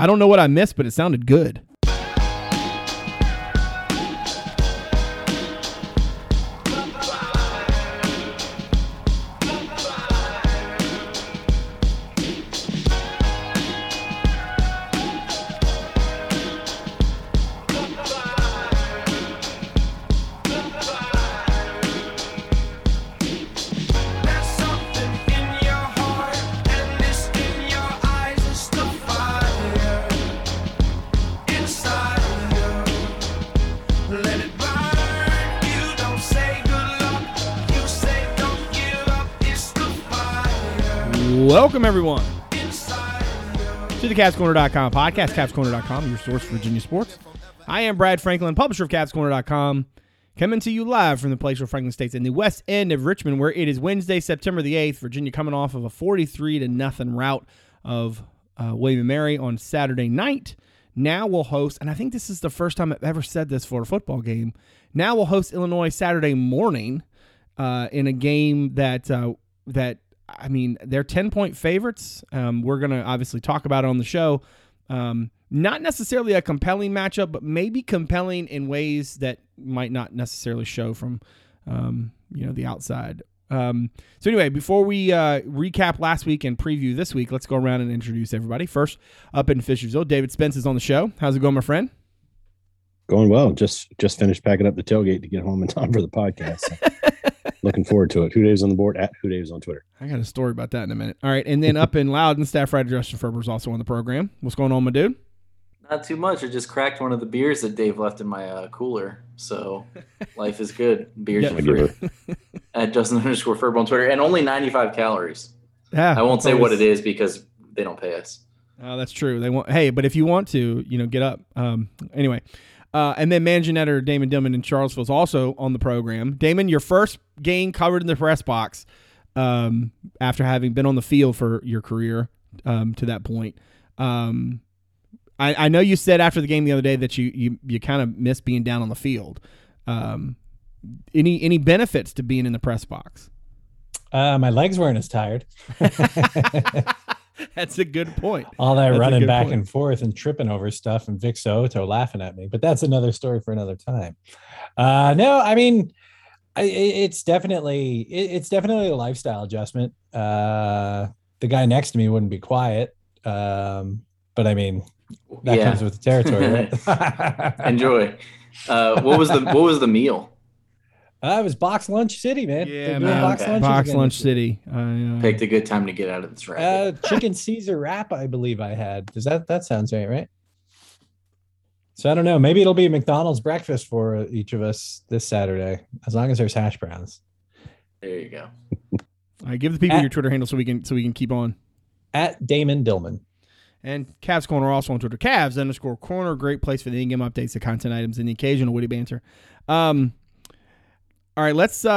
I don't know what I missed, but it sounded good. Welcome, everyone, to the CapsCorner.com podcast, CapsCorner.com, your source for Virginia sports. I am Brad Franklin, publisher of CapsCorner.com, coming to you live from the place where Franklin State's in the west end of Richmond, where it is Wednesday, September the 8th. Virginia coming off of a 43-0 rout of William and Mary on Saturday night. Now we'll host, and I think this is the first time I've ever said this for a football game, now we'll host Illinois Saturday morning in a game that I mean, they're 10-point favorites. We're going to obviously talk about it on the show. Not necessarily a compelling matchup, but maybe compelling in ways that might not necessarily show from, the outside. So anyway, before we recap last week and preview this week, let's go around and introduce everybody. First, up in Fishersville, David Spence is on the show. How's it going, my friend? Going well. Just finished packing up the tailgate to get home in time for the podcast. Looking forward to it. Who Dave's on the board, at Who Dave's on Twitter. I got a story about that in a minute. All right, and then up in Loudon, staff writer Justin Ferber is also on the program. What's going on, my dude? Not too much. I just cracked one of the beers that Dave left in my cooler, so life is good. Beers are free. At Justin_Ferber on Twitter, and only 95 calories. Yeah, I won't say what it is because they don't pay us. Oh, that's true. They won't. Hey, but if you want to, get up. Anyway. And then managing editor Damon Dillman in Charlottesville is also on the program. Damon, your first game covered in the press box after having been on the field for your career to that point. I know you said after the game the other day that you kind of miss being down on the field. Any benefits to being in the press box? My legs weren't as tired. That's a good point. All that running back and forth and tripping over stuff and Vic Soto laughing at me, but that's another story for another time. No, I mean, it's definitely a lifestyle adjustment. The guy next to me wouldn't be quiet. But I mean, that comes with the territory. Right? Enjoy. What was the meal? It was Box Lunch City, man. Yeah, man. Box Lunch City. Picked a good time to get out of this racket. Chicken Caesar wrap, I believe I had. Does that sounds right? So I don't know. Maybe it'll be a McDonald's breakfast for each of us this Saturday, as long as there's hash browns. There you go. All right, give the people your Twitter handle so we can keep on. At Damon Dillman. And Cavs Corner also on Twitter. Cavs_Corner. Great place for the in-game updates, the content items, and the occasional witty banter. All right, let's hold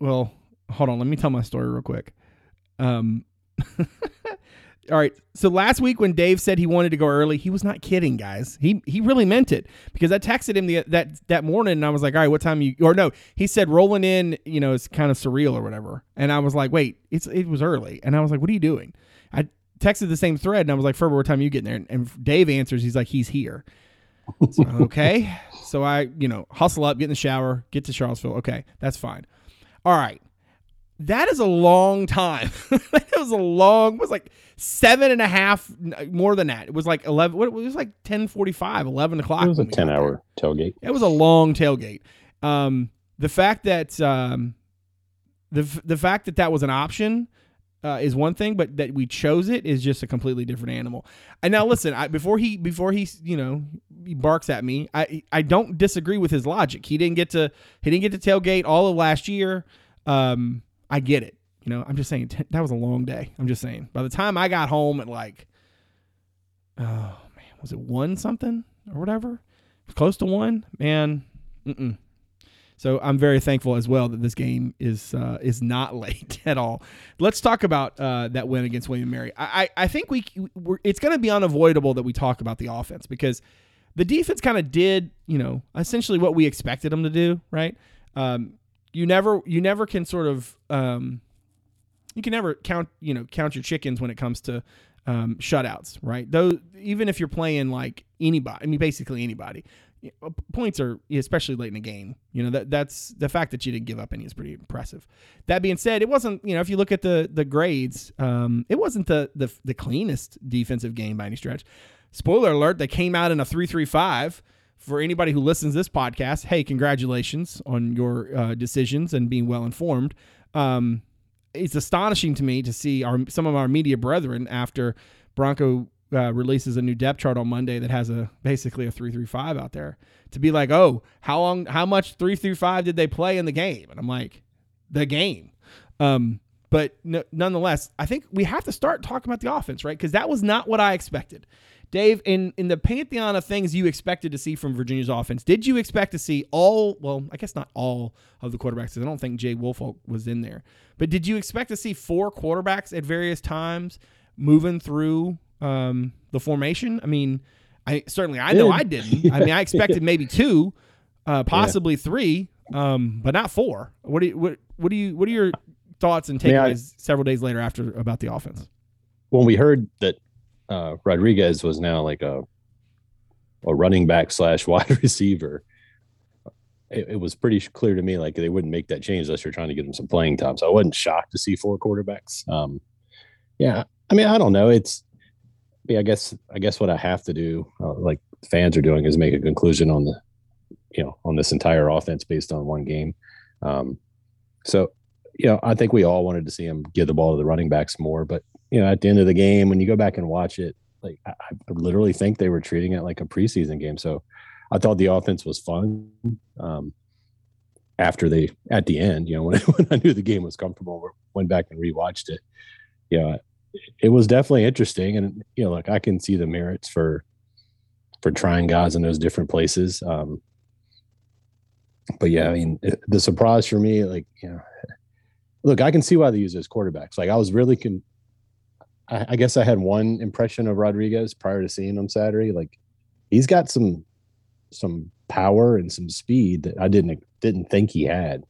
on. Let me tell my story real quick. All right, so last week when Dave said he wanted to go early, he was not kidding, guys. He really meant it, because I texted him that morning, and I was like, all right, what time you – or no, he said rolling in, it's kind of surreal or whatever. And I was like, wait, it was early. And I was like, what are you doing? I texted the same thread, and I was like, Ferber, what time are you getting there? And Dave answers, he's like, he's here. So, okay. So I, hustle up, get in the shower, get to Charlottesville. Okay, that's fine. All right. That is a long time. It was like 7.5, more than that. It was like 11. It was like 10:45, 11 o'clock. It was a 10-hour tailgate. It was a long tailgate. The fact that was an option is one thing, but that we chose it is just a completely different animal. And now listen, before he he barks at me, I don't disagree with his logic. He didn't get to tailgate all of last year. I get it. I'm just saying that was a long day. I'm just saying by the time I got home at like, was it 1 something or whatever? It was close to 1, man. So I'm very thankful as well that this game is not late at all. Let's talk about that win against William and Mary. I think it's going to be unavoidable that we talk about the offense, because the defense kind of did essentially what we expected them to do, right? You never can count your chickens when it comes to shutouts, right? Those, even if you're playing like anybody, I mean, basically anybody, points are, especially late in the game, you know, that's the fact that you didn't give up any is pretty impressive. That being said, it wasn't, you know, if you look at the grades, it wasn't the cleanest defensive game by any stretch. Spoiler alert, they came out in a 3-3-5. For anybody who listens to this podcast, hey, congratulations on your decisions and being well-informed. It's astonishing to me to see some of our media brethren after Bronco releases a new depth chart on Monday that has basically a 3-3-5 out there, to be like, oh, how much 3-3-5 did they play in the game? And I'm like, the game. But nonetheless, I think we have to start talking about the offense, right? Because that was not what I expected. Dave, in the pantheon of things you expected to see from Virginia's offense, did you expect to see all, well, I guess not all of the quarterbacks, because I don't think Jay Woolfolk was in there, but did you expect to see four quarterbacks at various times moving through the formation? I mean, I know I didn't. I mean, I expected maybe two, possibly three, but not four. What are your thoughts and takeaways several days later after about the offense? When we heard that Rodriguez was now like a running back / wide receiver, it was pretty clear to me like they wouldn't make that change unless you're trying to get him some playing time. So I wasn't shocked to see four quarterbacks. I mean, I don't know. I guess what I have to do, like fans are doing, is make a conclusion on on this entire offense based on one game. I think we all wanted to see him give the ball to the running backs more, but at the end of the game, when you go back and watch it, like I literally think they were treating it like a preseason game. So I thought the offense was fun. At the end, when I knew the game was comfortable, went back and rewatched it. It was definitely interesting. And, I can see the merits for trying guys in those different places. The surprise for me, look, I can see why they use those quarterbacks. Like I was really I guess I had one impression of Rodriguez prior to seeing him Saturday. Like he's got some power and some speed that I didn't think he had.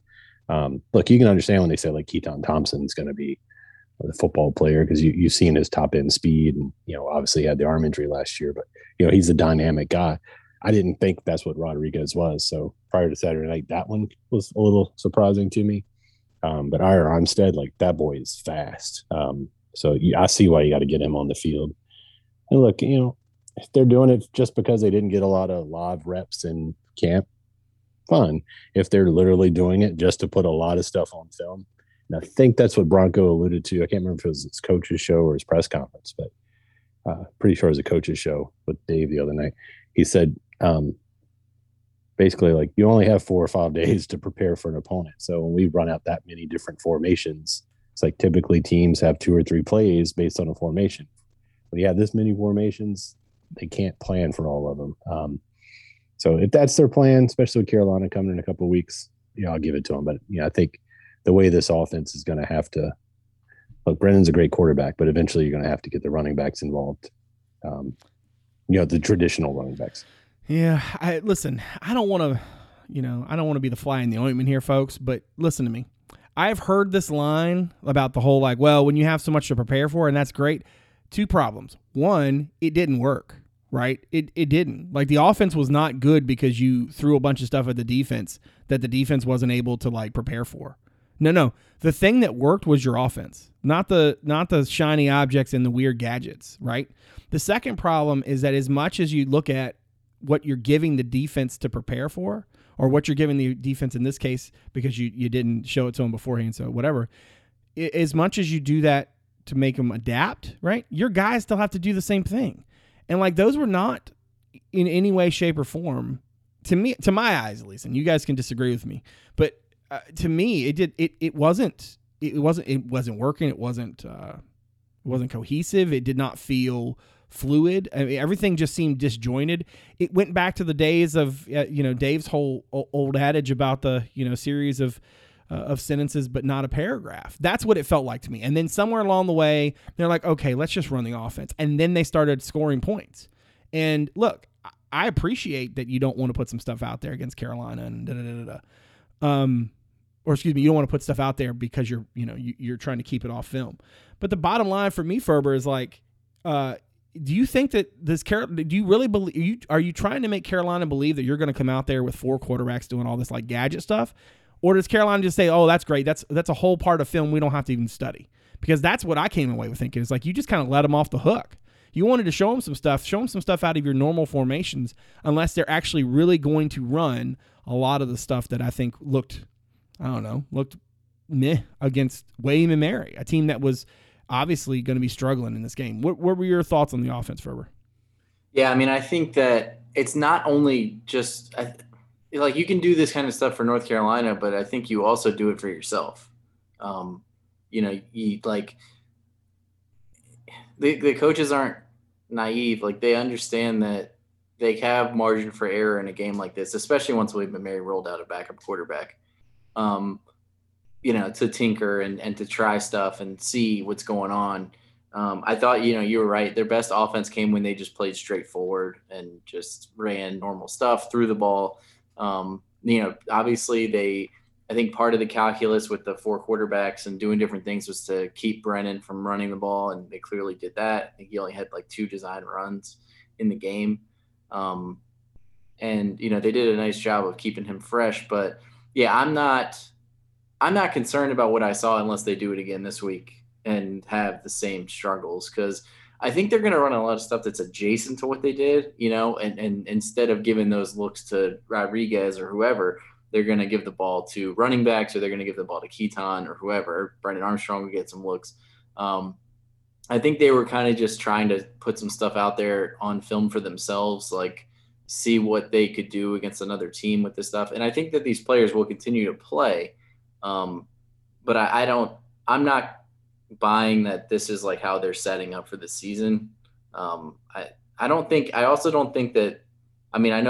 Look, you can understand when they say like Keaton Thompson is going to be the football player, because you've seen his top end speed, and obviously he had the arm injury last year, but he's a dynamic guy. I didn't think that's what Rodriguez was. So prior to Saturday night, that one was a little surprising to me. But Ira Armstead, like that boy is fast. So I see why you got to get him on the field. And look, they're doing it just because they didn't get a lot of live reps in camp. Fun. If they're literally doing it just to put a lot of stuff on film. And I think that's what Bronco alluded to. I can't remember if it was his coach's show or his press conference, but pretty sure it was a coach's show with Dave the other night. He said, basically, like, you only have 4 or 5 days to prepare for an opponent. So when we run out that many different formations, it's like typically teams have 2 or 3 plays based on a formation. When you have this many formations, they can't plan for all of them. So if that's their plan, especially with Carolina coming in a couple of weeks, I'll give it to them. But, I think the way this offense is going to have to – look, Brennan's a great quarterback, but eventually you're going to have to get the running backs involved, the traditional running backs. Yeah, listen, I don't want to – I don't want to be the fly in the ointment here, folks, but listen to me. I've heard this line about the whole, like, well, when you have so much to prepare for, and that's great. 2 problems. 1, it didn't work, right? It didn't. Like, the offense was not good because you threw a bunch of stuff at the defense that the defense wasn't able to, like, prepare for. No. The thing that worked was your offense, not the shiny objects and the weird gadgets, right? The second problem is that as much as you look at what you're giving the defense to prepare for, or what you're giving the defense in this case, because you didn't show it to them beforehand, so whatever. As much as you do that to make them adapt, right, your guys still have to do the same thing. And, like, those were not in any way, shape, or form, to my eyes at least, and you guys can disagree with me, but to me, it wasn't working. It wasn't cohesive. It did not feel fluid. I mean, everything just seemed disjointed. It went back to the days of Dave's whole old adage about the series of sentences but not a paragraph. That's what it felt like to me. And then somewhere along the way, they're like, okay, let's just run the offense, and then they started scoring points. And look, I appreciate that you don't want to put some stuff out there against Carolina and you don't want to put stuff out there because you're trying to keep it off film. But the bottom line for me, Ferber, is like, Do you think that this Carolina? Do you really believe? Are you trying to make Carolina believe that you're going to come out there with four quarterbacks doing all this like gadget stuff, or does Carolina just say, "Oh, that's great. That's a whole part of film we don't have to even study"? Because that's what I came away with thinking. It's like you just kind of let them off the hook. You wanted to show them some stuff. Show them some stuff out of your normal formations, unless they're actually really going to run a lot of the stuff that I think looked meh against William and Mary, a team that was obviously going to be struggling in this game. What were your thoughts on the offense, Ferber? Yeah, I mean, I think that it's not only just like you can do this kind of stuff for North Carolina, but I think you also do it for yourself. The coaches aren't naive. Like, they understand that they have margin for error in a game like this, especially once William and Mary rolled out a backup quarterback. To tinker and to try stuff and see what's going on. I thought, you were right. Their best offense came when they just played straightforward and just ran normal stuff, threw the ball. Obviously I think part of the calculus with the four quarterbacks and doing different things was to keep Brennan from running the ball. And they clearly did that. I think he only had like two design runs in the game. They did a nice job of keeping him fresh, but yeah, I'm not concerned about what I saw unless they do it again this week and have the same struggles, because I think they're going to run a lot of stuff that's adjacent to what they did, and instead of giving those looks to Rodriguez or whoever, they're going to give the ball to running backs, or they're going to give the ball to Keaton or whoever. Brennan Armstrong will get some looks. I think they were kind of just trying to put some stuff out there on film for themselves, like see what they could do against another team with this stuff. And I think that these players will continue to play. But I'm not buying that this is like how they're setting up for the season. I know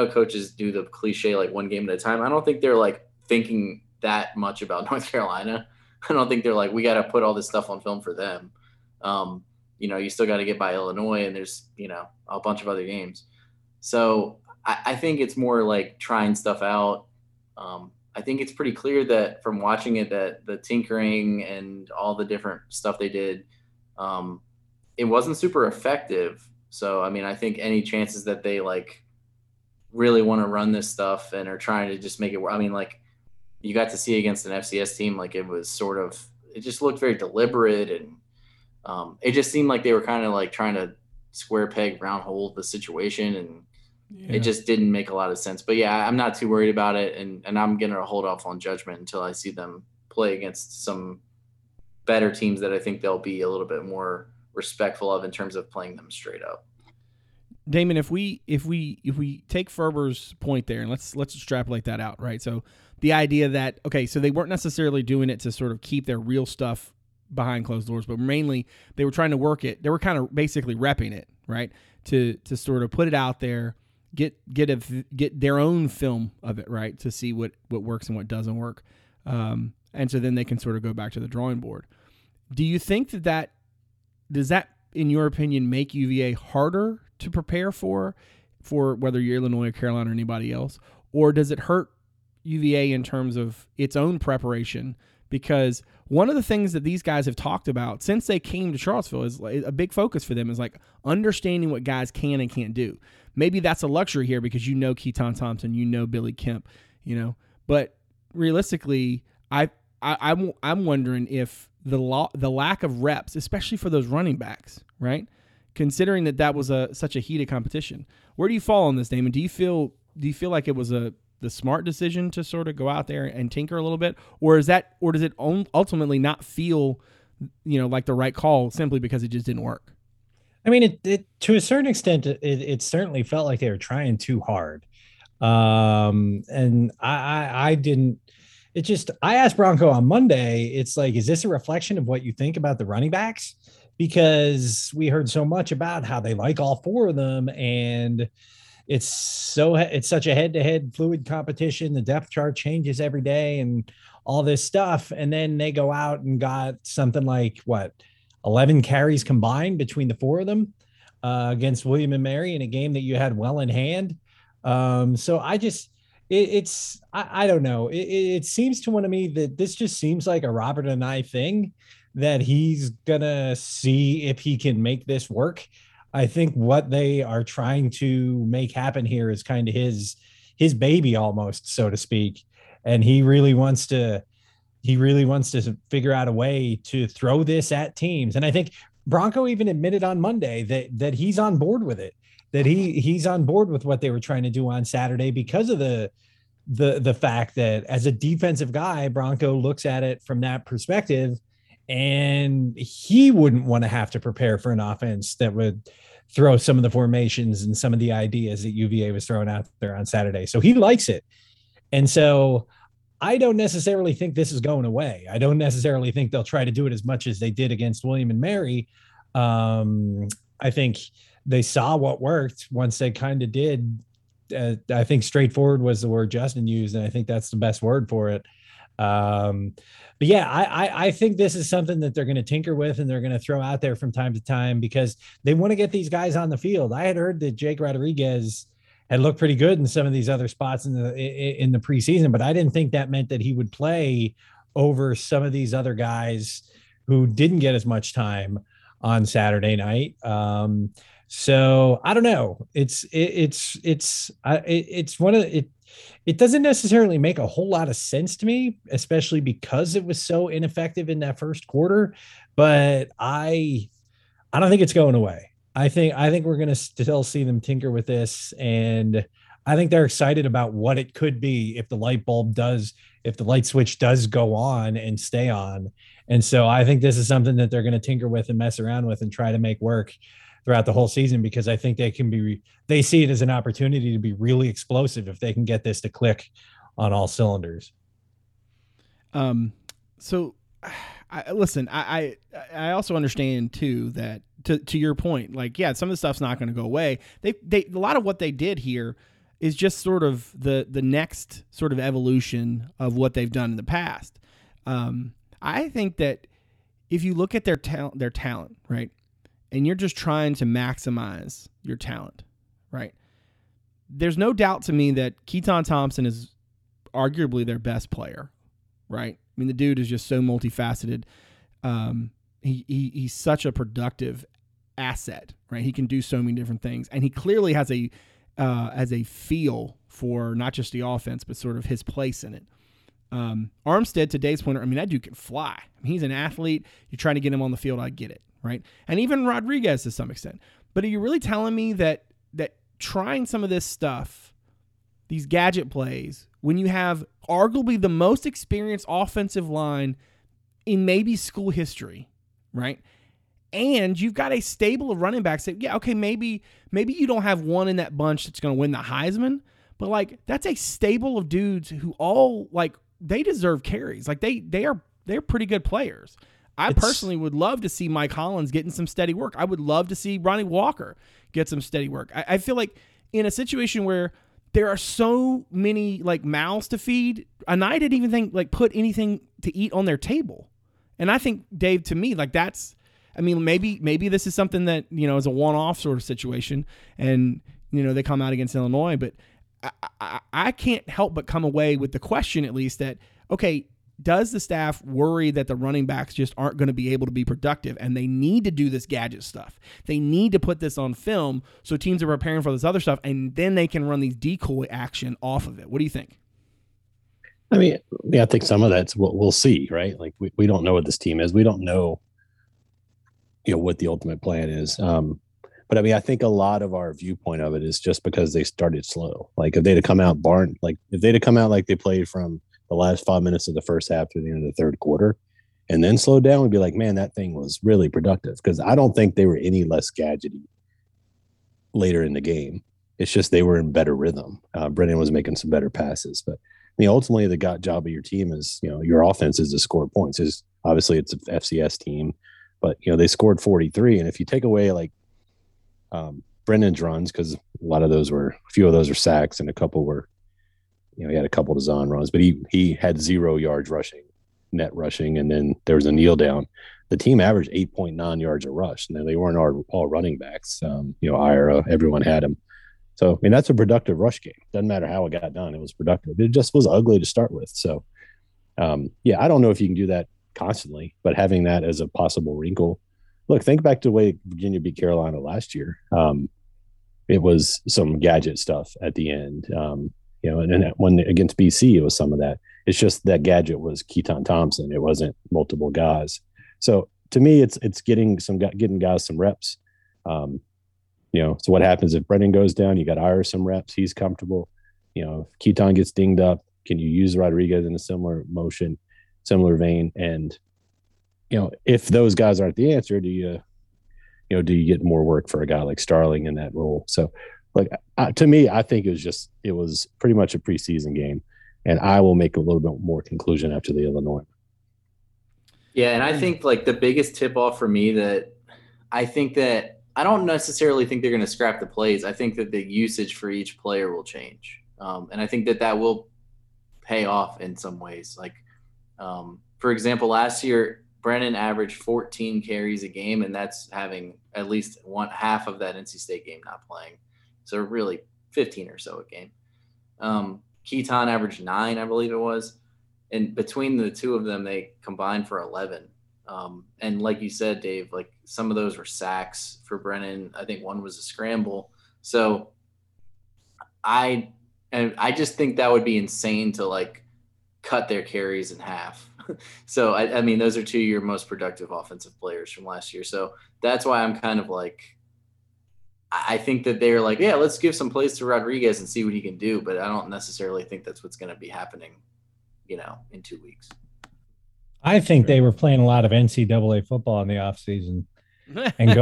coaches do the cliche, like one game at a time. I don't think they're like thinking that much about North Carolina. I don't think they're like, we got to put all this stuff on film for them. You still got to get by Illinois, and there's, a bunch of other games. So I think it's more like trying stuff out. I think it's pretty clear that from watching it that the tinkering and all the different stuff they did, it wasn't super effective. So, I mean, I think any chances that they like really want to run this stuff and are trying to just make it work. I mean, like you got to see against an FCS team, like it just looked very deliberate, and it just seemed like they were kind of like trying to square peg round hole the situation, and yeah. It just didn't make a lot of sense. But yeah, I'm not too worried about it, and I'm going to hold off on judgment until I see them play against some better teams that I think they'll be a little bit more respectful of in terms of playing them straight up. Damon, if we take Ferber's point there, and let's extrapolate that out, right? So the idea that, okay, so they weren't necessarily doing it to sort of keep their real stuff behind closed doors, but mainly they were trying to work it. They were kind of basically repping it, right? To sort of put it out there, get their own film of it, right, to see what works and what doesn't work. And so then they can sort of go back to the drawing board. Do you think that does that, in your opinion, make UVA harder to prepare for whether you're Illinois or Carolina or anybody else? Or does it hurt UVA in terms of its own preparation? Because one of the things that these guys have talked about since they came to Charlottesville is like, a big focus for them is like understanding what guys can and can't do. Maybe that's a luxury here because Keaton Thompson, Billy Kemp, But realistically, I'm wondering if the lack of reps, especially for those running backs, right? Considering that was such a heated competition, where do you fall on this, Damon? Do you feel like it was the smart decision to sort of go out there and tinker a little bit, or does it ultimately not feel, like the right call simply because it just didn't work? I mean, it to a certain extent, it certainly felt like they were trying too hard. I asked Bronco on Monday, it's like, is this a reflection of what you think about the running backs? Because we heard so much about how they like all four of them. And it's such a head-to-head fluid competition. The depth chart changes every day and all this stuff. And then they go out and got something like what? 11 carries combined between the four of them against William and Mary in a game that you had well in hand. So I don't know. It seems to me that this just seems like a Robert and I thing that he's gonna see if he can make this work. I think what they are trying to make happen here is kind of his baby almost, so to speak. And he really wants to figure out a way to throw this at teams. And I think Bronco even admitted on Monday that he's on board with it, that he's on board with what they were trying to do on Saturday because of the fact that as a defensive guy, Bronco looks at it from that perspective, and he wouldn't want to have to prepare for an offense that would throw some of the formations and some of the ideas that UVA was throwing out there on Saturday. So he likes it. And so I don't necessarily think this is going away. I don't necessarily think they'll try to do it as much as they did against William and Mary. I think they saw what worked once they kind of did. I think straightforward was the word Justin used, and I think that's the best word for it. But yeah, I think this is something that they're going to tinker with and they're going to throw out there from time to time because they want to get these guys on the field. I had heard that Jake Rodriguez had looked pretty good in some of these other spots in the preseason, but I didn't think that meant that he would play over some of these other guys who didn't get as much time on Saturday night. So I don't know. It doesn't necessarily make a whole lot of sense to me, especially because it was so ineffective in that first quarter, but I don't think it's going away. I think we're going to still see them tinker with this. And I think they're excited about what it could be if the light switch does go on and stay on. And so I think this is something that they're going to tinker with and mess around with and try to make work throughout the whole season, because I think they see it as an opportunity to be really explosive if they can get this to click on all cylinders. So I also understand too, that to your point, like, yeah, some of the stuff's not going to go away. They a lot of what they did here is just sort of the next sort of evolution of what they've done in the past. I think that if you look at their talent, right, and you're just trying to maximize your talent, right? There's no doubt to me that Keaton Thompson is arguably their best player, right? I mean, the dude is just so multifaceted. He's such a productive asset, right? He can do so many different things, and he clearly has a feel for not just the offense, but sort of his place in it. Armstead, today's pointer, I mean, that dude can fly. I mean, he's an athlete. You're trying to get him on the field. I get it. Right. And even Rodriguez to some extent. But are you really telling me that trying some of this stuff, these gadget plays, when you have arguably the most experienced offensive line in maybe school history, right? And you've got a stable of running backs that, yeah, okay, maybe you don't have one in that bunch that's going to win the Heisman, but like that's a stable of dudes who all like they deserve carries. Like they're pretty good players. I personally would love to see Mike Hollins getting some steady work. I would love to see Ronnie Walker get some steady work. I feel like in a situation where there are so many like mouths to feed, and I didn't even think like put anything to eat on their table. And I think, Dave, to me, like that's, I mean, maybe this is something that, you know, is a one-off sort of situation and, you know, they come out against Illinois, but I can't help but come away with the question at least that, okay, does the staff worry that the running backs just aren't going to be able to be productive and they need to do this gadget stuff? They need to put this on film so teams are preparing for this other stuff and then they can run these decoy action off of it. What do you think? I mean, yeah, I think some of that's what we'll see, right? Like we don't know what this team is. We don't know, you know, what the ultimate plan is. But I mean, I think a lot of our viewpoint of it is just because they started slow. Like if they'd have come out like they played from the last 5 minutes of the first half through the end of the third quarter and then slow down, we'd be like, man, that thing was really productive. Because I don't think they were any less gadgety later in the game. It's just they were in better rhythm. Brennan was making some better passes. But I mean, ultimately, the job of your team is, you know, your offense is to score points. Obviously, it's an FCS team, but, you know, they scored 43. And if you take away like Brennan's runs, because a few of those were sacks and a couple were, you know, he had a couple design runs, but he had 0 yards net rushing, and then there was a kneel down. The team averaged 8.9 yards a rush, and they weren't all running backs. You know, Ira, everyone had him. So, I mean, that's a productive rush game. Doesn't matter how it got done, it was productive. It just was ugly to start with. So, yeah, I don't know if you can do that constantly, but having that as a possible wrinkle. Look, think back to the way Virginia beat Carolina last year. It was some gadget stuff at the end. And that one against BC, it was some of that. It's just that gadget was Keaton Thompson. It wasn't multiple guys. So to me, it's getting guys some reps. So what happens if Brennan goes down? You got Ira some reps. He's comfortable. If Keaton gets dinged up, can you use Rodriguez in a similar motion, similar vein? And if those guys aren't the answer, do you get more work for a guy like Starling in that role? So, to me, I think it was pretty much a preseason game, and I will make a little bit more conclusion after the Illinois. Yeah, and I think the biggest tip off for me that I don't necessarily think they're going to scrap the plays. I think that the usage for each player will change, and I think that will pay off in some ways. For example, last year, Brennan averaged 14 carries a game, and that's having at least half of that NC State game not playing. So really 15 or so a game. Keaton averaged 9, I believe it was. And between the two of them, they combined for 11. And like you said, Dave, some of those were sacks for Brennan. I think one was a scramble. So I just think that would be insane to cut their carries in half. So, I mean, those are two of your most productive offensive players from last year. So that's why I'm kind of I think that they're yeah, let's give some plays to Rodriguez and see what he can do. But I don't necessarily think that's what's going to be happening, in 2 weeks. I think they were playing a lot of NCAA football in the offseason and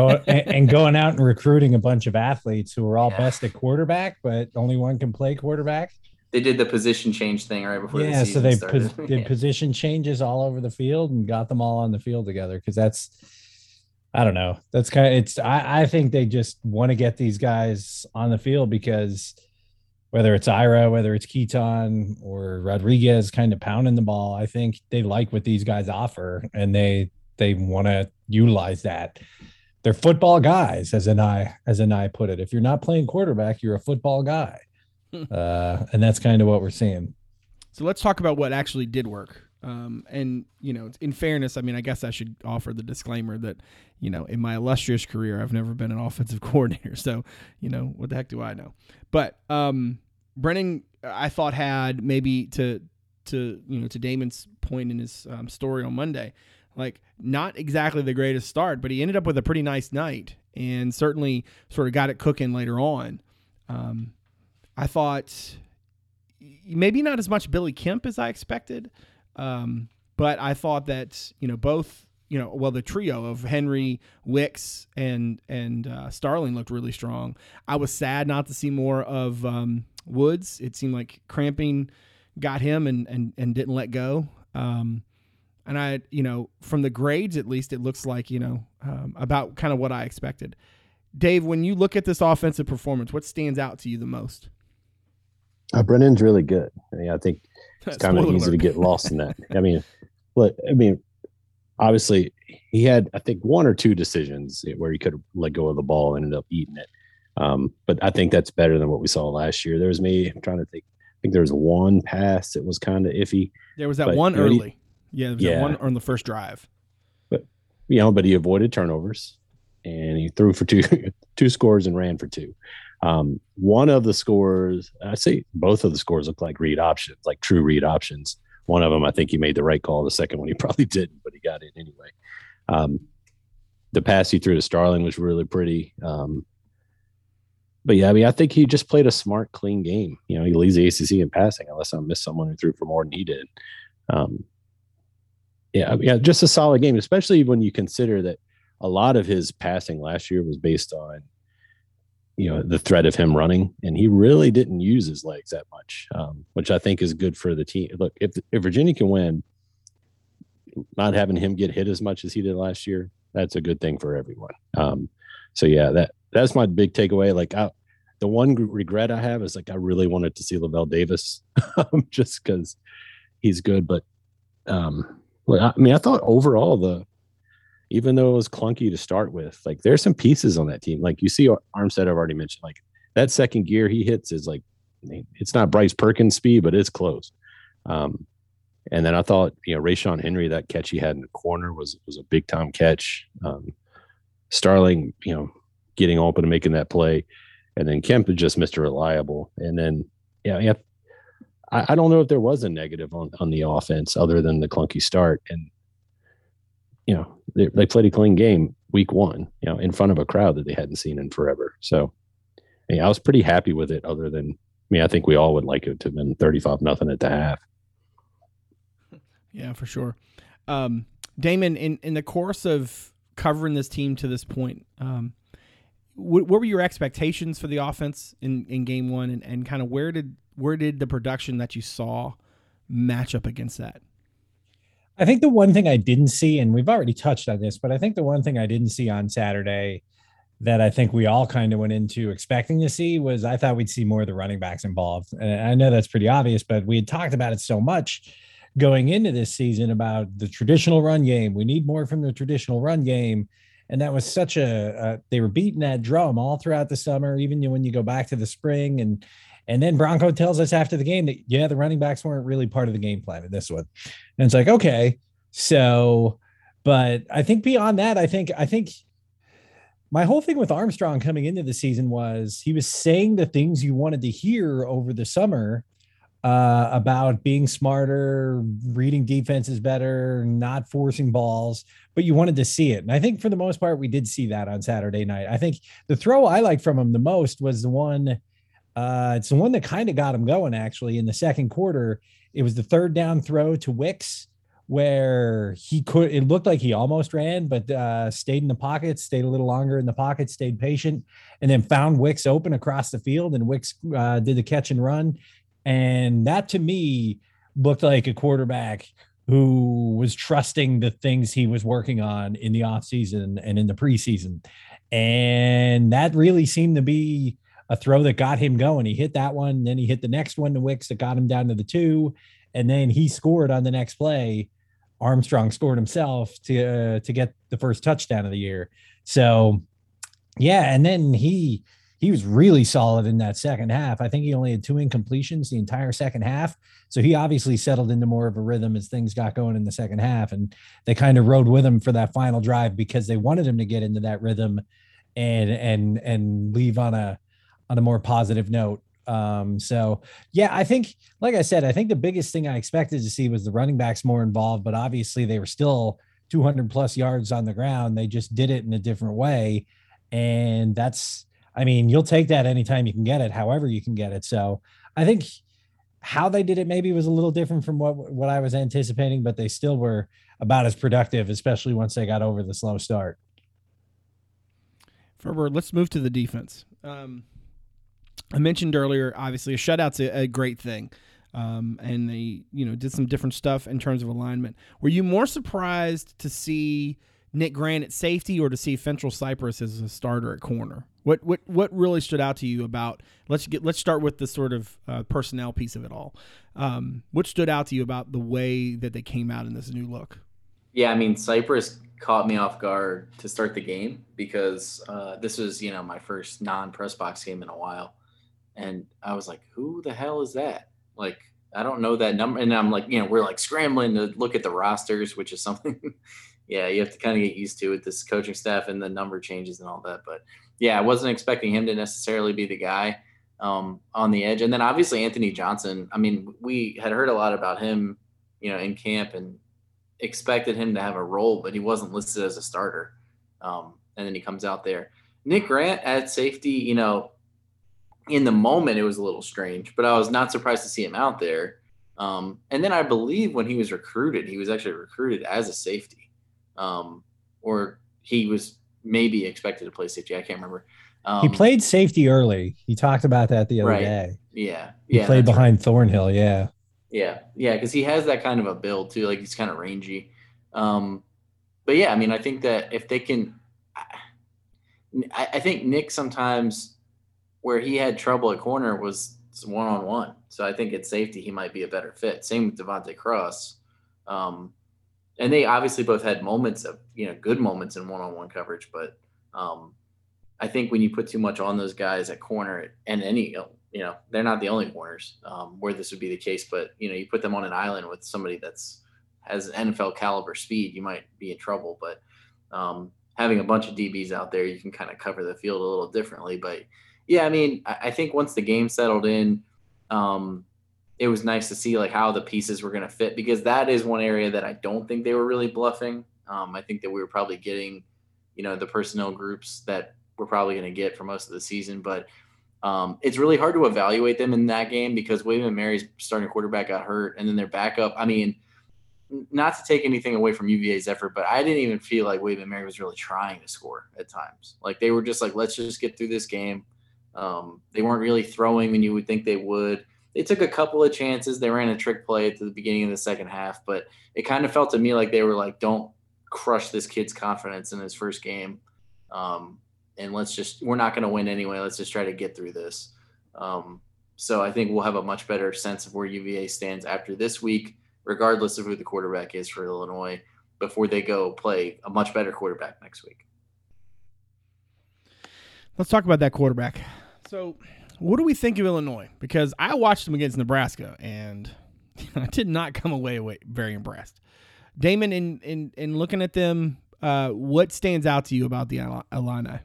going out and recruiting a bunch of athletes who are all best at quarterback, but only one can play quarterback. They did the position change thing right before the season started. So they did position changes all over the field and got them all on the field together. Because I think they just want to get these guys on the field because whether it's Ira, whether it's Keaton or Rodriguez kind of pounding the ball, I think they like what these guys offer and they want to utilize that. They're football guys, as an I put it. If you're not playing quarterback, you're a football guy. And that's kind of what we're seeing. So let's talk about what actually did work. In fairness, I mean, I guess I should offer the disclaimer that, in my illustrious career, I've never been an offensive coordinator. So, what the heck do I know? But Brennan, I thought, had maybe to Damon's point in his story on Monday, not exactly the greatest start, but he ended up with a pretty nice night and certainly sort of got it cooking later on. I thought maybe not as much Billy Kemp as I expected, but I thought that, the trio of Henry, Wicks, and Starling looked really strong. I was sad not to see more of Woods. It seemed like cramping got him and didn't let go. And I, from the grades at least, it looks like, about kind of what I expected. Dave, when you look at this offensive performance, what stands out to you the most? Brennan's really good. I mean, I think it's kind of easy to get lost in that. I mean, obviously he had, I think, one or two decisions where he could have let go of the ball and ended up eating it. But I think that's better than what we saw last year. I think there was one pass that was kind of iffy. There was that one early. That one on the first drive. But he avoided turnovers. And he threw for two scores and ran for two. One of the scores, I say both of the scores look like read options, like true read options. One of them, I think he made the right call. The second one, he probably didn't, but he got it anyway. The pass he threw to Starling was really pretty. I think he just played a smart, clean game. He leads the ACC in passing, unless I missed someone who threw for more than he did. Just a solid game, especially when you consider that a lot of his passing last year was based on, the threat of him running, and he really didn't use his legs that much, which I think is good for the team. Look, if Virginia can win, not having him get hit as much as he did last year, that's a good thing for everyone. That's my big takeaway. The one regret I have is I really wanted to see Lavelle Davis just because he's good. But I thought overall even though it was clunky to start with, there's some pieces on that team. You see Armstead, I've already mentioned, that second gear he hits is it's not Bryce Perkins speed, but it's close. And then I thought, Rashawn Henry, that catch he had in the corner was a big time catch. Starling, getting open and making that play. And then Kemp is just Mr. Reliable. And then, I don't know if there was a negative on the offense other than the clunky start. And, they played a clean game week one, in front of a crowd that they hadn't seen in forever. So, I was pretty happy with it other than, I think we all would like it to have been 35-0 at the half. Yeah, for sure. Damon, in the course of covering this team to this point, what were your expectations for the offense in game one, and kind of where did the production that you saw match up against that? I think the one thing I didn't see, and we've already touched on this, but I think the one thing I didn't see on Saturday that I think we all kind of went into expecting to see was I thought we'd see more of the running backs involved. And I know that's pretty obvious, but we had talked about it so much going into this season about the traditional run game. We need more from the traditional run game. And that was such they were beating that drum all throughout the summer, even when you go back to the spring. And then Bronco tells us after the game that, the running backs weren't really part of the game plan in this one. And it's like, okay, so, but I think beyond that, I think my whole thing with Armstrong coming into the season was he was saying the things you wanted to hear over the summer about being smarter, reading defenses better, not forcing balls, but you wanted to see it. And I think for the most part, we did see that on Saturday night. I think the throw I liked from him the most was the one, it's the one that kind of got him going actually in the second quarter. It was the third down throw to Wicks where it looked like he almost ran, but stayed in the pocket, stayed a little longer in the pocket, stayed patient, and then found Wicks open across the field, and Wicks did the catch and run. And that to me looked like a quarterback who was trusting the things he was working on in the offseason and in the preseason. And that really seemed to be a throw that got him going. He hit that one, then he hit the next one to Wicks that got him down to the 2. And then he scored on the next play. Armstrong scored himself to get the first touchdown of the year. So, yeah, and then he was really solid in that second half. I think he only had 2 incompletions the entire second half. So he obviously settled into more of a rhythm as things got going in the second half. And they kind of rode with him for that final drive because they wanted him to get into that rhythm and leave on a more positive note. So yeah, I think, like I said, I think the biggest thing I expected to see was the running backs more involved, but obviously they were still 200 plus yards on the ground. They just did it in a different way. And that's, you'll take that anytime you can get it, however you can get it. So I think how they did it maybe was a little different from what I was anticipating, but they still were about as productive, especially once they got over the slow start. Ferber, let's move to the defense. I mentioned earlier, obviously, a shutout's a great thing. And they, did some different stuff in terms of alignment. Were you more surprised to see Nick Grant at safety or to see Fentrell Cypress as a starter at corner? What really stood out to you about? Let's start with the sort of personnel piece of it all. What stood out to you about the way that they came out in this new look? Yeah, Cypress caught me off guard to start the game because this was my first non-press box game in a while, and I was like, who the hell is that? Like, I don't know that number, and I'm like, we're like scrambling to look at the rosters, which is something. Yeah, you have to kind of get used to with this coaching staff and the number changes and all that. But yeah, I wasn't expecting him to necessarily be the guy on the edge. And then obviously Anthony Johnson, we had heard a lot about him, in camp and expected him to have a role, but he wasn't listed as a starter. And then he comes out there. Nick Grant at safety, in the moment it was a little strange, but I was not surprised to see him out there. And then I believe when he was recruited, he was actually recruited as a safety. Or he was maybe expected to play safety. I can't remember. He played safety early. He talked about that the other day. Yeah. He played behind Thornhill. Yeah. Yeah. Yeah. Cause he has that kind of a build too. Like he's kind of rangy. But yeah, I think that if they can, I think Nick sometimes where he had trouble at corner was one-on-one. So I think at safety, he might be a better fit. Same with Devontae Cross. And they obviously both had moments of, good moments in one-on-one coverage, but I think when you put too much on those guys at corner, and any, you know, they're not the only corners where this would be the case, but, you know, you put them on an island with somebody that's has NFL caliber speed, you might be in trouble. But having a bunch of DBs out there, you can kind of cover the field a little differently. But yeah, I mean, I think once the game settled in, it was nice to see like how the pieces were going to fit, because that is one area that I don't think they were really bluffing. I think that we were probably getting, you know, the personnel groups that we're probably going to get for most of the season, but it's really hard to evaluate them in that game because William and Mary's starting quarterback got hurt, and then their backup. I mean, not to take anything away from UVA's effort, but I didn't even feel like William and Mary was really trying to score at times. Like they were just like, let's just get through this game. They weren't really throwing when you would think they would. They took a couple of chances. They ran a trick play at the beginning of the second half, but it kind of felt to me like they were like, don't crush this kid's confidence in his first game. And let's just, we're not going to win anyway. Let's just try to get through this. So I think we'll have a much better sense of where UVA stands after this week, regardless of who the quarterback is for Illinois, before they go play a much better quarterback next week. Let's talk about that quarterback. So what do we think of Illinois? Because I watched them against Nebraska, and I did not come away very impressed. Damon, in looking at them, what stands out to you about the Illini?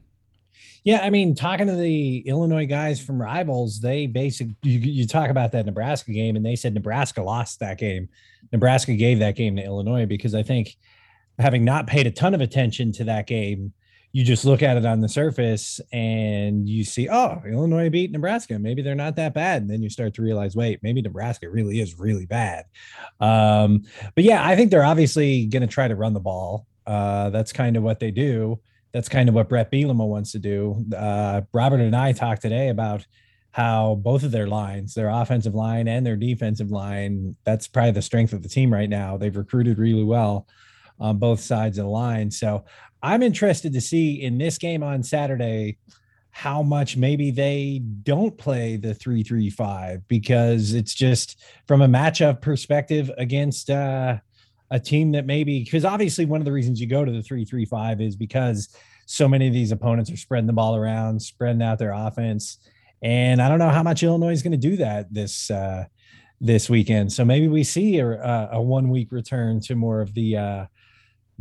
Yeah, I mean, talking to the Illinois guys from Rivals, they basically you talk about that Nebraska game, and they said Nebraska lost that game. Nebraska gave that game to Illinois because I think, having not paid a ton of attention to that game, you just look at it on the surface and you see, oh, Illinois beat Nebraska. Maybe they're not that bad. And then you start to realize, wait, maybe Nebraska really is really bad. But yeah, I think they're obviously going to try to run the ball. That's kind of what they do. That's kind of what Brett Bielema wants to do. Robert and I talked today about how both of their lines, their offensive line and their defensive line, that's probably the strength of the team right now. They've recruited really well on both sides of the line. So I'm interested to see in this game on Saturday how much maybe they don't play the 3-3-5, because it's just from a matchup perspective against a team that maybe, because obviously one of the reasons you go to the 3-3-5 is because so many of these opponents are spreading the ball around, spreading out their offense. And I don't know how much Illinois is going to do that this weekend. So maybe we see a 1 week return to more of the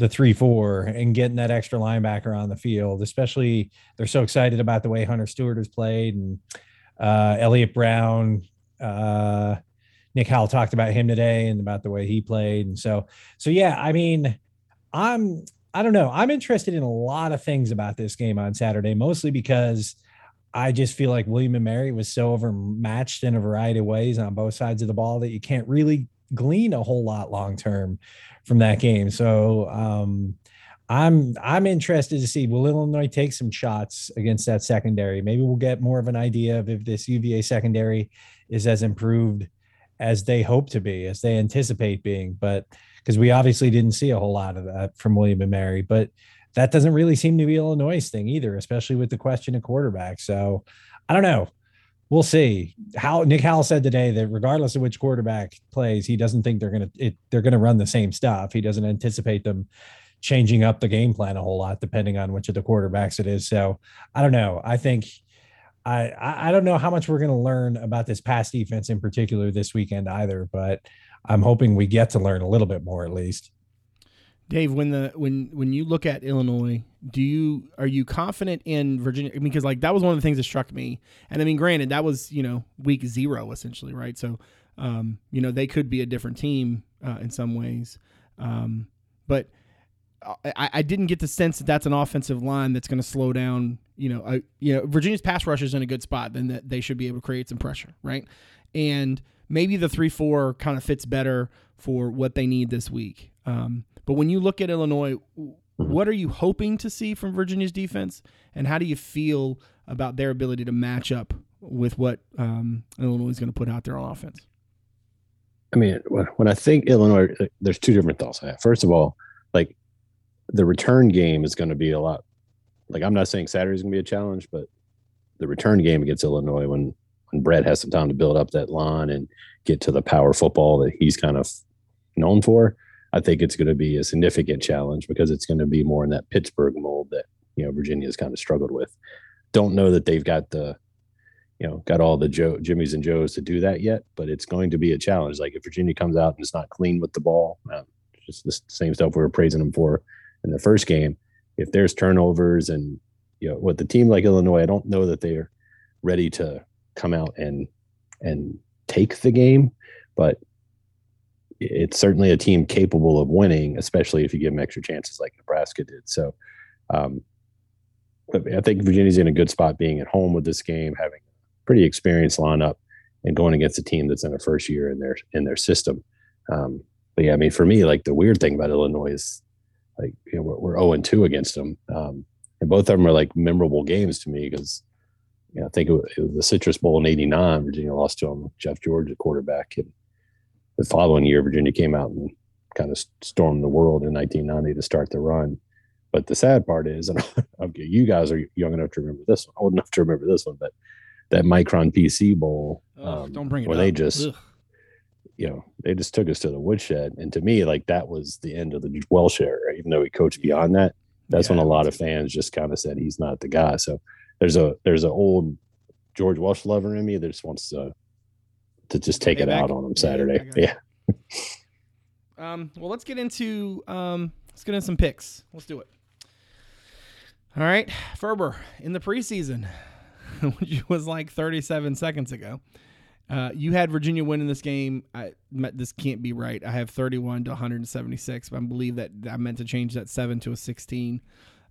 3-4 and getting that extra linebacker on the field, especially they're so excited about the way Hunter Stewart has played, and Elliott Brown, Nick Howell talked about him today and about the way he played. And so yeah, I mean, I don't know. I'm interested in a lot of things about this game on Saturday, mostly because I just feel like William and Mary was so overmatched in a variety of ways on both sides of the ball that you can't really glean a whole lot long-term from that game. So I'm interested to see, will Illinois take some shots against that secondary? Maybe we'll get more of an idea of if this UVA secondary is as improved as they hope to be, as they anticipate being, but because we obviously didn't see a whole lot of that from William and Mary, but that doesn't really seem to be Illinois' thing either, especially with the question of quarterback. So I don't know. We'll see. How Nick Howell said today that regardless of which quarterback plays, he doesn't think they're going to run the same stuff. He doesn't anticipate them changing up the game plan a whole lot, depending on which of the quarterbacks it is. So I don't know. I think I don't know how much we're going to learn about this pass defense in particular this weekend either, but I'm hoping we get to learn a little bit more at least. Dave, when you look at Illinois, are you confident in Virginia? I mean, because like that was one of the things that struck me. And I mean, granted, that was, you know, week 0 essentially, right? So, you know, they could be a different team in some ways, but I didn't get the sense that that's an offensive line that's going to slow down. You know, Virginia's pass rush is in a good spot, then that they should be able to create some pressure, right? And maybe the 3-4 kind of fits better for what they need this week. But when you look at Illinois, what are you hoping to see from Virginia's defense, and how do you feel about their ability to match up with what Illinois is going to put out there on offense? I mean, when I think Illinois, there's two different thoughts I have. First of all, like the return game is going to be a lot. Like I'm not saying Saturday's going to be a challenge, but the return game against Illinois when Brett has some time to build up that line and get to the power football that he's kind of known for, I think it's going to be a significant challenge because it's going to be more in that Pittsburgh mold that, you know, Virginia's kind of struggled with. don't know that they've got the, you know, got all the Jimmies and Joes to do that yet, but it's going to be a challenge. Like if Virginia comes out and it's not clean with the ball, just the same stuff we were praising them for in the first game. If there's turnovers and, you know, with the team like Illinois, I don't know that they're ready to come out and take the game, but it's certainly a team capable of winning, especially if you give them extra chances like Nebraska did. So I think Virginia's in a good spot being at home with this game, having a pretty experienced lineup and going against a team that's in their first year in their system. But yeah, I mean, for me, like the weird thing about Illinois is, like, you know, we're 0-2 against them. And both of them are like memorable games to me because, you know, I think it was the Citrus Bowl in '89, Virginia lost to them with Jeff George, the quarterback. And the following year, Virginia came out and kind of stormed the world in 1990 to start the run. But the sad part is, and you guys are young enough to remember this one, old enough to remember this one, but that Micron PC Bowl, don't bring it where up. They just, ugh, you know, they just took us to the woodshed. And to me, like, that was the end of the Welsh era, even though he coached beyond that. That's when a lot of fans just kind of said he's not the guy. So there's an old George Welsh lover in me that just wants to just take it out on him Saturday. Yeah. Well, let's get into some picks. Let's do it. All right. Ferber, in the preseason, which was like 37 seconds ago, you had Virginia winning this game. This can't be right. I have 31-176, but I believe that I meant to change that 7 to a 16.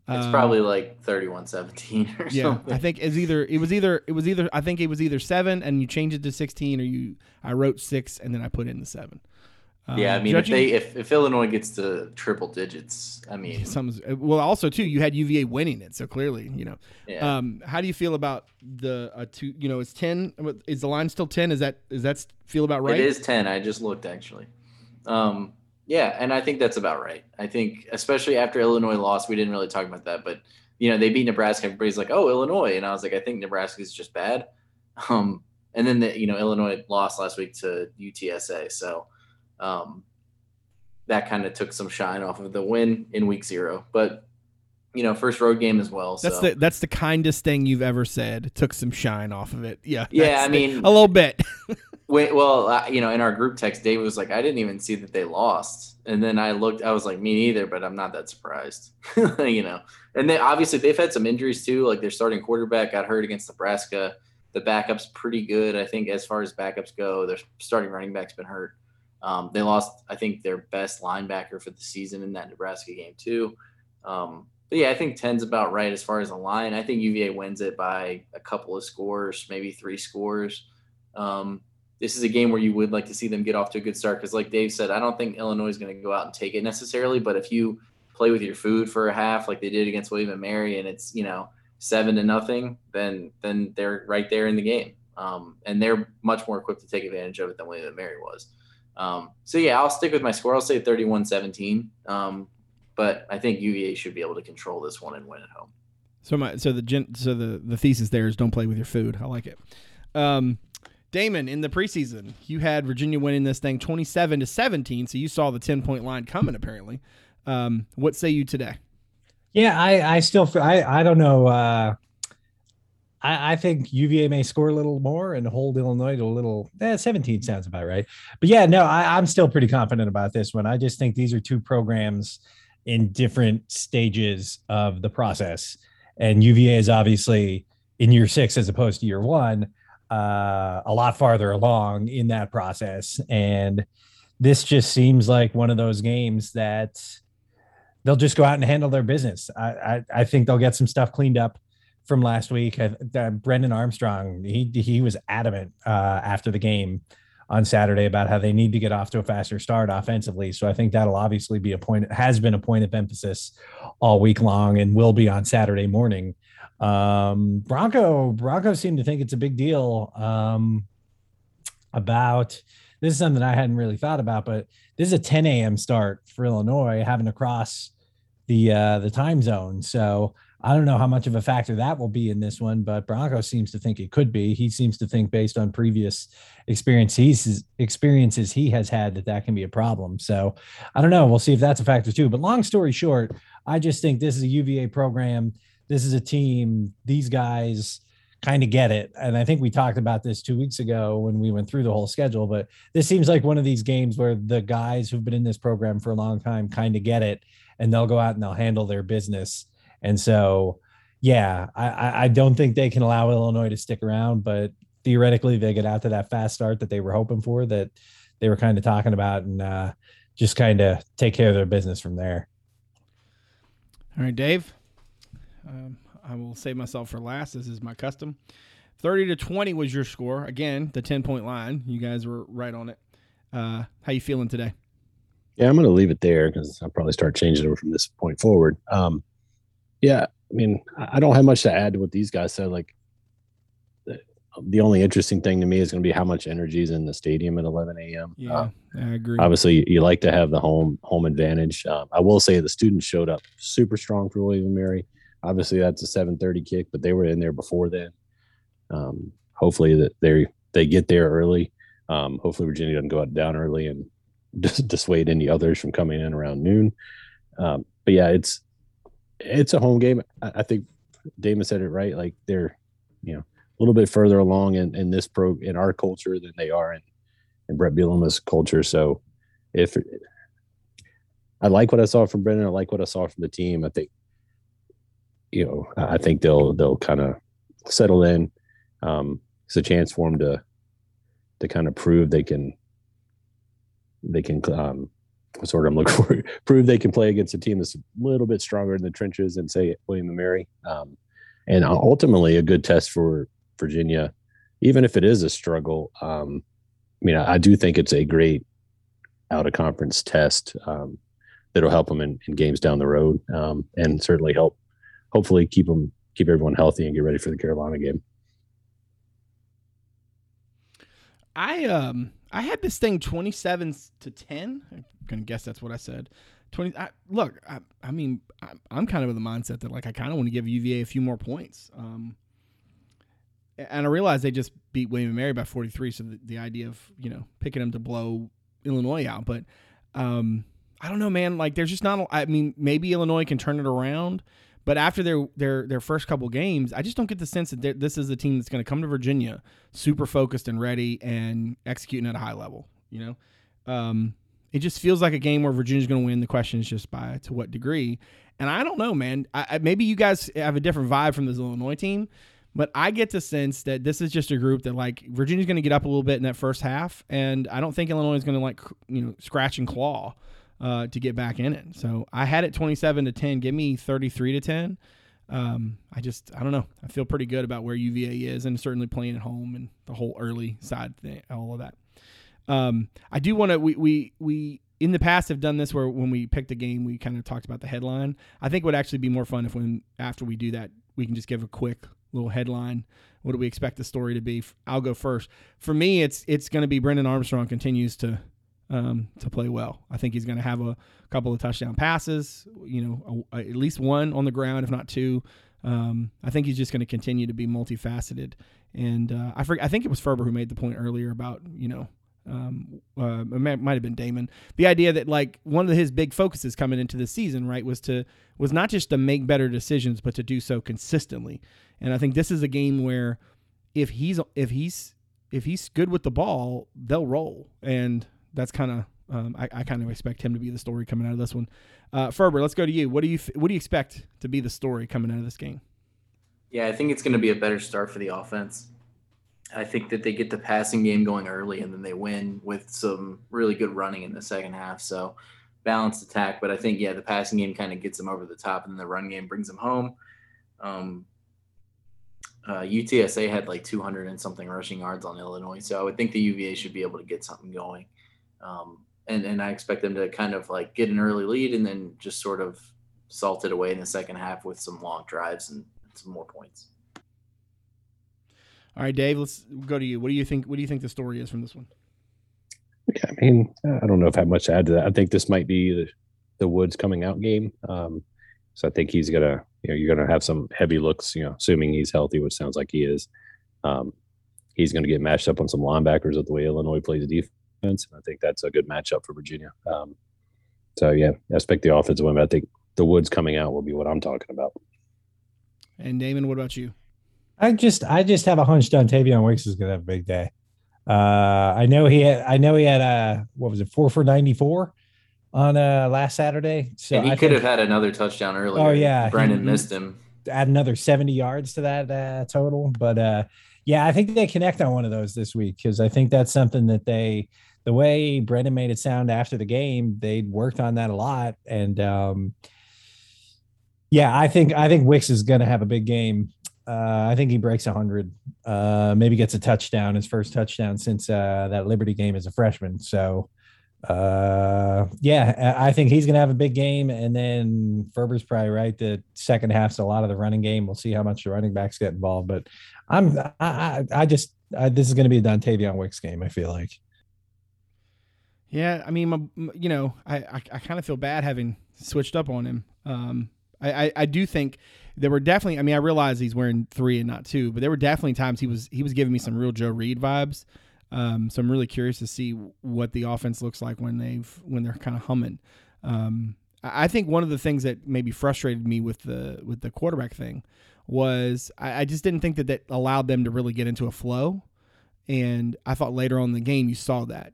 It's probably like 31-17 or something. Yeah, I think it was either 7 and you changed it to 16, or I wrote 6 and then I put in the 7. Yeah, I mean, if Illinois gets to triple digits, I mean, also too, you had UVA winning it, so clearly, you know. Yeah. How do you feel about the two? You know, it's 10. Is the line still 10? Is that feel about right? It is 10. I just looked actually. Yeah, and I think that's about right. I think especially after Illinois lost, we didn't really talk about that, but you know, they beat Nebraska. Everybody's like, oh, Illinois, and I was like, I think Nebraska's just bad. And then Illinois lost last week to UTSA, so. That kind of took some shine off of the win in week 0, but first road game as well. So that's the kindest thing you've ever said. Took some shine off of it. Yeah. I mean, a little bit. In our group text, Dave was like, I didn't even see that they lost. And then I looked, I was like, me neither, but I'm not that surprised, and then obviously they've had some injuries too. Like their starting quarterback got hurt against Nebraska. The backup's pretty good. I think as far as backups go, their starting running back's been hurt. They lost, I think, their best linebacker for the season in that Nebraska game, too. But, yeah, I think 10's about right as far as the line. I think UVA wins it by a couple of scores, maybe 3 scores. This is a game where you would like to see them get off to a good start because, like Dave said, I don't think Illinois is going to go out and take it necessarily. But if you play with your food for a half like they did against William and Mary and it's, 7-0, then they're right there in the game. And they're much more equipped to take advantage of it than William and Mary was. So yeah, I'll stick with my score. I'll say 31-17. But I think UVA should be able to control this one and win at home. So the thesis there is don't play with your food. I like it. Damon, in the preseason, you had Virginia winning this thing 27-17. So you saw the 10-point line coming apparently. What say you today? Yeah, I still feel, I don't know. I think UVA may score a little more and hold Illinois to a little. 17 sounds about right. But, yeah, no, I'm still pretty confident about this one. I just think these are two programs in different stages of the process. And UVA is obviously in year 6 as opposed to year 1, a lot farther along in that process. And this just seems like one of those games that they'll just go out and handle their business. I think they'll get some stuff cleaned up from last week. Brennan Armstrong, he was adamant after the game on Saturday about how they need to get off to a faster start offensively. So I think that'll obviously be has been a point of emphasis all week long and will be on Saturday morning. Bronco seemed to think it's a big deal about, this is something I hadn't really thought about, but this is a 10 a.m. start for Illinois, having to cross the time zone. So I don't know how much of a factor that will be in this one, but Bronco seems to think it could be. He seems to think, based on previous experiences he has had, that can be a problem. So I don't know. We'll see if that's a factor too. But long story short, I just think this is a UVA program this is a team, these guys kind of get it. And I think we talked about this 2 weeks ago when we went through the whole schedule, but this seems like one of these games where the guys who've been in this program for a long time kind of get it, and they'll go out and they'll handle their business. And so, yeah, I don't think they can allow Illinois to stick around, but theoretically they get out to that fast start that they were hoping for, that they were kind of talking about, and just kind of take care of their business from there. All right, Dave, I will save myself for last. This is my custom. 30-20 was your score. Again, the 10-point line. You guys were right on it. How you feeling today? Yeah, I'm going to leave it there because I'll probably start changing it from this point forward. Yeah, I mean, I don't have much to add to what these guys said. Like, the only interesting thing to me is going to be how much energy is in the stadium at 11 a.m. Yeah, I agree. Obviously, you like to have the home advantage. I will say the students showed up super strong for William and Mary. Obviously, that's a 7:30 kick, but they were in there before then. Hopefully that they get there early. Hopefully Virginia doesn't go out down early and dissuade any others from coming in around noon. But yeah, it's a home game. I think Damon said it right. Like, they're, you know, a little bit further along in this in our culture than they are in Brett Bielema's culture. So if I like what I saw from Brennan, I like what I saw from the team. I think, you know, I think they'll kind of settle in. It's a chance for them to kind of prove they can prove they can play against a team that's a little bit stronger in the trenches than, say, William and Mary. And ultimately a good test for Virginia, even if it is a struggle. I mean, I do think it's a great out-of-conference test that'll help them in games down the road, and certainly hopefully keep everyone healthy and get ready for the Carolina game. I had this thing 27-10. I'm gonna guess that's what I said. I'm kind of in the mindset that, like, I kind of want to give UVA a few more points. And I realize they just beat William and Mary by 43, so the idea of, you know, picking them to blow Illinois out, but I don't know, man. Like, there's just not. I mean, maybe Illinois can turn it around, but after their first couple games, I just don't get the sense that this is a team that's going to come to Virginia super focused and ready and executing at a high level. You know, it just feels like a game where Virginia's going to win. The question is just by to what degree. And I don't know, man. Maybe you guys have a different vibe from this Illinois team, but I get the sense that this is just a group that, like, Virginia's going to get up a little bit in that first half, and I don't think Illinois is going to, like, you know, scratch and claw to get back in it. So I had it 27-10. Give me 33-10. I don't know. I feel pretty good about where UVA is, and certainly playing at home and the whole early side thing, all of that. I do want to, we in the past have done this where when we picked a game, we kind of talked about the headline. I think it would actually be more fun if after we do that, we can just give a quick little headline. What do we expect the story to be? I'll go first. For me, it's going to be Brennan Armstrong continues to play well. I think he's going to have a couple of touchdown passes, you know, at least one on the ground, if not two. I think he's just going to continue to be multifaceted. And I think it was Ferber who made the point earlier about, you know, it might have been Damon. The idea that, like, one of his big focuses coming into the season, right, was not just to make better decisions, but to do so consistently. And I think this is a game where if he's good with the ball, they'll roll. And that's kind of I kind of expect him to be the story coming out of this one. Ferber, let's go to you. What do you expect to be the story coming out of this game? Yeah, I think it's going to be a better start for the offense. I think that they get the passing game going early, and then they win with some really good running in the second half. So balanced attack, but I think, yeah, the passing game kind of gets them over the top, and then the run game brings them home. UTSA had like 200 and something rushing yards on Illinois. So I would think the UVA should be able to get something going. And I expect them to kind of, like, get an early lead and then just sort of salt it away in the second half with some long drives and some more points. All right, Dave, let's go to you. What do you think the story is from this one? Yeah, I mean, I don't know if I have much to add to that. I think this might be the Woods coming out game. So I think he's gonna, you know, you're gonna have some heavy looks, you know, assuming he's healthy, which sounds like he is. He's gonna get matched up on some linebackers with the way Illinois plays defense, and I think that's a good matchup for Virginia. So yeah, I expect the offensive win, but I think the Woods coming out will be what I'm talking about. And Damon, what about you? I just have a hunch Dontayvion Wicks is going to have a big day. I know he had 4 for 94 on last Saturday. So and he could have had another touchdown earlier. Oh yeah, Brennan missed him. Add another 70 yards to that total, but yeah, I think they connect on one of those this week because I think that's something that the way Brennan made it sound after the game, they'd worked on that a lot, and yeah, I think Wicks is going to have a big game. I think he breaks 100, maybe gets a touchdown, his first touchdown since that Liberty game as a freshman. So, yeah, I think he's going to have a big game. And then Ferber's probably right. The second half's a lot of the running game. We'll see how much the running backs get involved. But this is going to be a Dontayvion Wicks game, I feel like. Yeah, I mean, I kind of feel bad having switched up on him. I do think there were definitely, I mean, I realize he's wearing 3 and not 2, but there were definitely times he was giving me some real Joe Reed vibes. So I'm really curious to see what the offense looks like when they're kind of humming. I think one of the things that maybe frustrated me with the quarterback thing was I just didn't think that allowed them to really get into a flow. And I thought later on in the game, you saw that,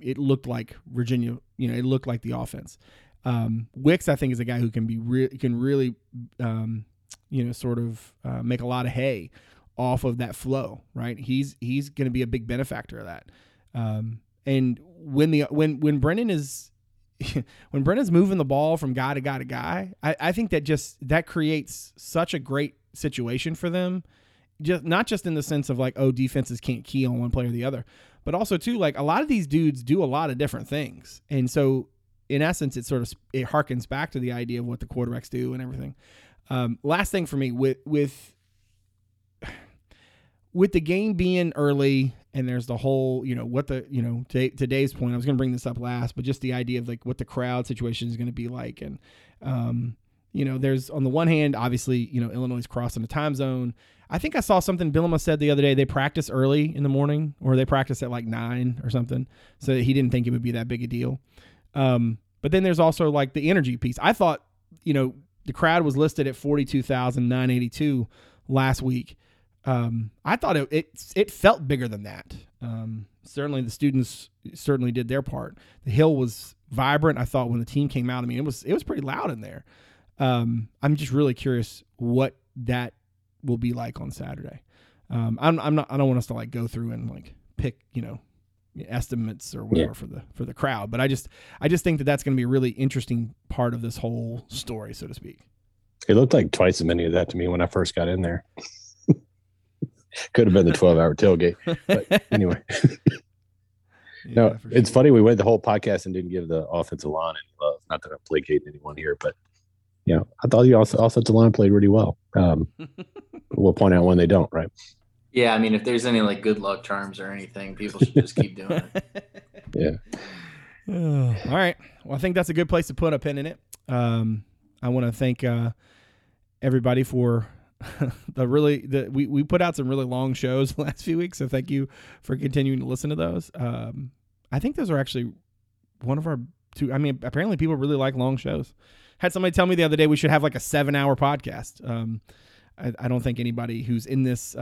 it looked like Virginia, it looked like the offense. Wicks, I think, is a guy who can be really, make a lot of hay off of that flow, right? He's going to be a big benefactor of that. And when Brennan is when Brennan's moving the ball from guy to guy to guy, I think that creates such a great situation for them. Just not just in the sense of like, oh, defenses can't key on one player or the other, but also too, like a lot of these dudes do a lot of different things, and so. In essence, it harkens back to the idea of what the quarterbacks do and everything. Last thing for me with the game being early, and there's the whole to Dave's point, I was going to bring this up last, but just the idea of like what the crowd situation is going to be like, and there's on the one hand, obviously Illinois is crossing the time zone. I think I saw something Bielema said the other day. They practice early in the morning, or they practice at like 9 or something, so that he didn't think it would be that big a deal. But then there's also like the energy piece. I thought, the crowd was listed at 42,982 last week. I thought it felt bigger than that. Certainly the students certainly did their part. The hill was vibrant. I thought when the team came out, I mean, it was pretty loud in there. I'm just really curious what that will be like on Saturday. I don't want us to like go through and like pick, estimates or whatever for the crowd, but I just think that that's going to be a really interesting part of this whole story, so to speak. It looked like twice as many of that to me when I first got in there. Could have been the 12-hour tailgate, but anyway. It's funny, we went the whole podcast and didn't give the offensive line any love. Not that I'm placating anyone here, but I thought the offensive line played really well. We'll point out when they don't, right? Yeah, I mean, if there's any like good luck charms or anything, people should just keep doing it. Yeah. All right. Well, I think that's a good place to put a pin in it. I want to thank everybody for we put out some really long shows the last few weeks, so thank you for continuing to listen to those. I think those are actually one of our two. I mean, apparently people really like long shows. Had somebody tell me the other day we should have like a 7-hour podcast. I don't think anybody who's in this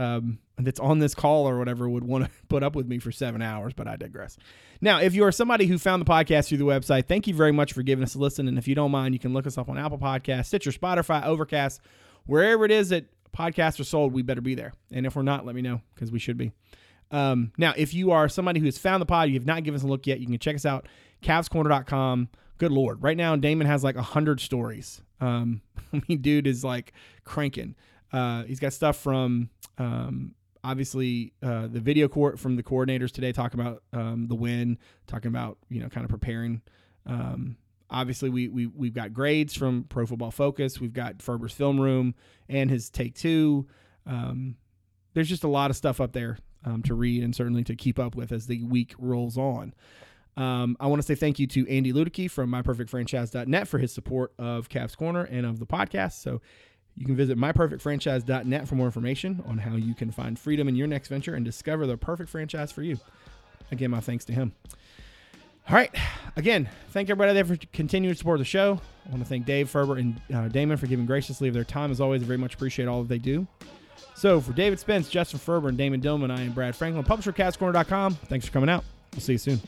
that's on this call or whatever would want to put up with me for 7 hours, but I digress. Now, if you are somebody who found the podcast through the website, thank you very much for giving us a listen. And if you don't mind, you can look us up on Apple Podcasts, Stitcher, Spotify, Overcast, wherever it is that podcasts are sold, we better be there. And if we're not, let me know because we should be. Now, if you are somebody who has found the pod, you have not given us a look yet, you can check us out, CavsCorner.com. Good Lord. Right now, Damon has like 100 stories. I mean, dude is like cranking. He's got stuff from, obviously, the video court from the coordinators today, talking about, the win, talking about, kind of preparing. Obviously we've got grades from Pro Football Focus. We've got Ferber's film room and his take two. There's just a lot of stuff up there, to read and certainly to keep up with as the week rolls on. I want to say thank you to Andy Ludicky from MyPerfectFranchise.net for his support of Cavs Corner and of the podcast. So, you can visit MyPerfectFranchise.net for more information on how you can find freedom in your next venture and discover the perfect franchise for you. Again, my thanks to him. All right. Again, thank everybody there for continuing to support the show. I want to thank Dave, Ferber, and Damon for giving graciously of their time. As always, I very much appreciate all that they do. So for David Spence, Justin Ferber, and Damon Dillman, I am Brad Franklin, publisher of CapsCorner.com. Thanks for coming out. We'll see you soon.